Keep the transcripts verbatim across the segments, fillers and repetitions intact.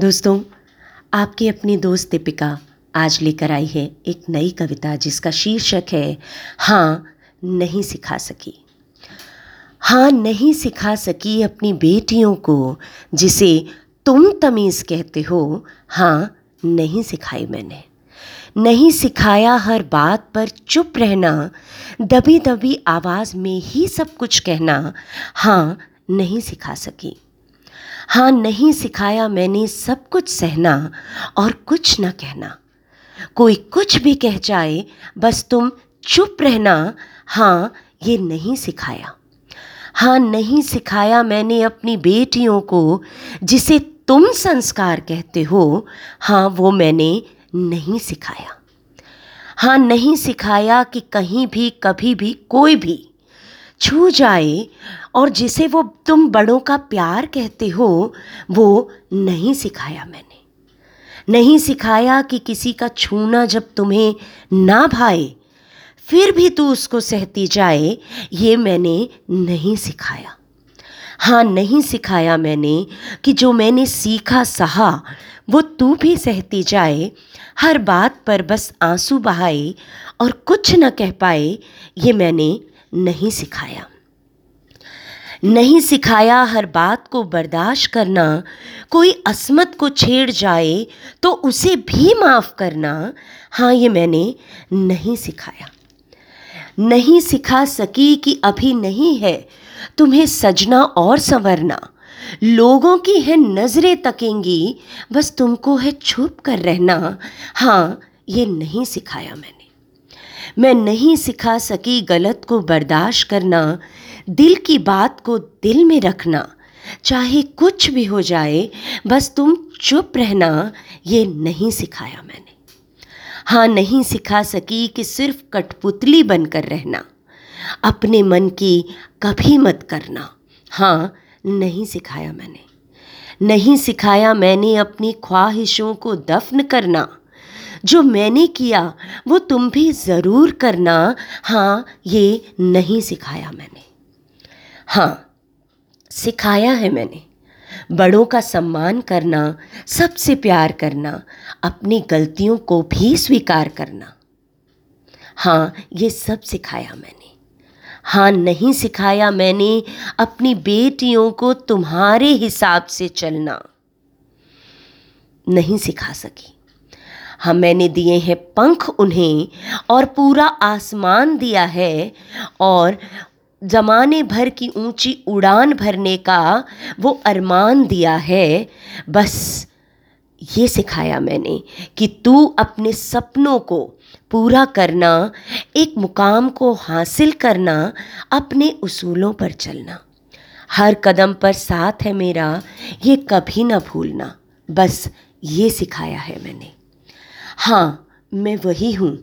दोस्तों, आपकी अपनी दोस्त दीपिका आज लेकर आई है एक नई कविता जिसका शीर्षक है हाँ नहीं सिखा सकी। हाँ नहीं सिखा सकी अपनी बेटियों को, जिसे तुम तमीज़ कहते हो, हाँ नहीं सिखाई मैंने। नहीं सिखाया हर बात पर चुप रहना, दबी दबी आवाज़ में ही सब कुछ कहना, हाँ नहीं सिखा सकी। हाँ नहीं सिखाया मैंने सब कुछ सहना और कुछ न कहना। कोई कुछ भी कह जाए बस तुम चुप रहना, हाँ ये नहीं सिखाया। हाँ नहीं सिखाया मैंने अपनी बेटियों को, जिसे तुम संस्कार कहते हो, हाँ वो मैंने नहीं सिखाया। हाँ नहीं सिखाया कि कहीं भी कभी भी कोई भी छू जाए, और जिसे वो तुम बड़ों का प्यार कहते हो, वो नहीं सिखाया मैंने। नहीं सिखाया कि किसी का छूना जब तुम्हें ना भाए फिर भी तू उसको सहती जाए, ये मैंने नहीं सिखाया। हाँ नहीं सिखाया मैंने कि जो मैंने सीखा सहा वो तू भी सहती जाए, हर बात पर बस आंसू बहाए और कुछ न कह पाए, ये मैंने नहीं सिखाया। नहीं सिखाया हर बात को बर्दाश्त करना, कोई असमत को छेड़ जाए तो उसे भी माफ़ करना, हाँ ये मैंने नहीं सिखाया। नहीं सिखा सकी कि अभी नहीं है तुम्हें सजना और संवरना, लोगों की है नज़रें तकेंगी बस तुमको है छुप कर रहना, हाँ ये नहीं सिखाया मैंने। मैं नहीं सिखा सकी गलत को बर्दाश्त करना, दिल की बात को दिल में रखना, चाहे कुछ भी हो जाए बस तुम चुप रहना, ये नहीं सिखाया मैंने। हाँ नहीं सिखा सकी कि सिर्फ कठपुतली बनकर रहना, अपने मन की कभी मत करना, हाँ नहीं सिखाया मैंने। नहीं सिखाया मैंने अपनी ख्वाहिशों को दफन करना, जो मैंने किया वो तुम भी ज़रूर करना, हाँ ये नहीं सिखाया मैंने। हाँ सिखाया है मैंने बड़ों का सम्मान करना, सबसे प्यार करना, अपनी गलतियों को भी स्वीकार करना, हाँ ये सब सिखाया मैंने। हाँ नहीं सिखाया मैंने अपनी बेटियों को तुम्हारे हिसाब से चलना, नहीं सिखा सकी। हाँ मैंने दिए हैं पंख उन्हें और पूरा आसमान दिया है, और ज़माने भर की ऊंची उड़ान भरने का वो अरमान दिया है, बस ये सिखाया मैंने कि तू अपने सपनों को पूरा करना, एक मुकाम को हासिल करना, अपने उसूलों पर चलना, हर कदम पर साथ है मेरा ये कभी ना भूलना, बस ये सिखाया है मैंने। हाँ मैं वही हूँ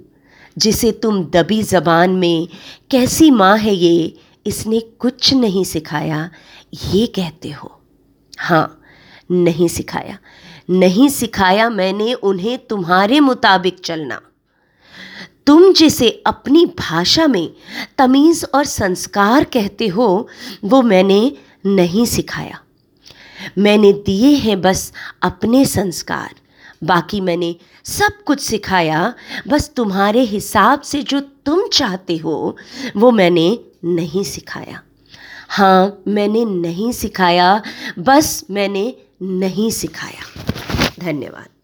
जिसे तुम दबी ज़बान में कैसी माँ है ये इसने कुछ नहीं सिखाया ये कहते हो, हाँ नहीं सिखाया। नहीं सिखाया मैंने उन्हें तुम्हारे मुताबिक चलना, तुम जिसे अपनी भाषा में तमीज़ और संस्कार कहते हो वो मैंने नहीं सिखाया। मैंने दिए हैं बस अपने संस्कार, बाकी मैंने सब कुछ सिखाया, बस तुम्हारे हिसाब से जो तुम चाहते हो वो मैंने नहीं सिखाया। हाँ मैंने नहीं सिखाया, बस मैंने नहीं सिखाया। धन्यवाद।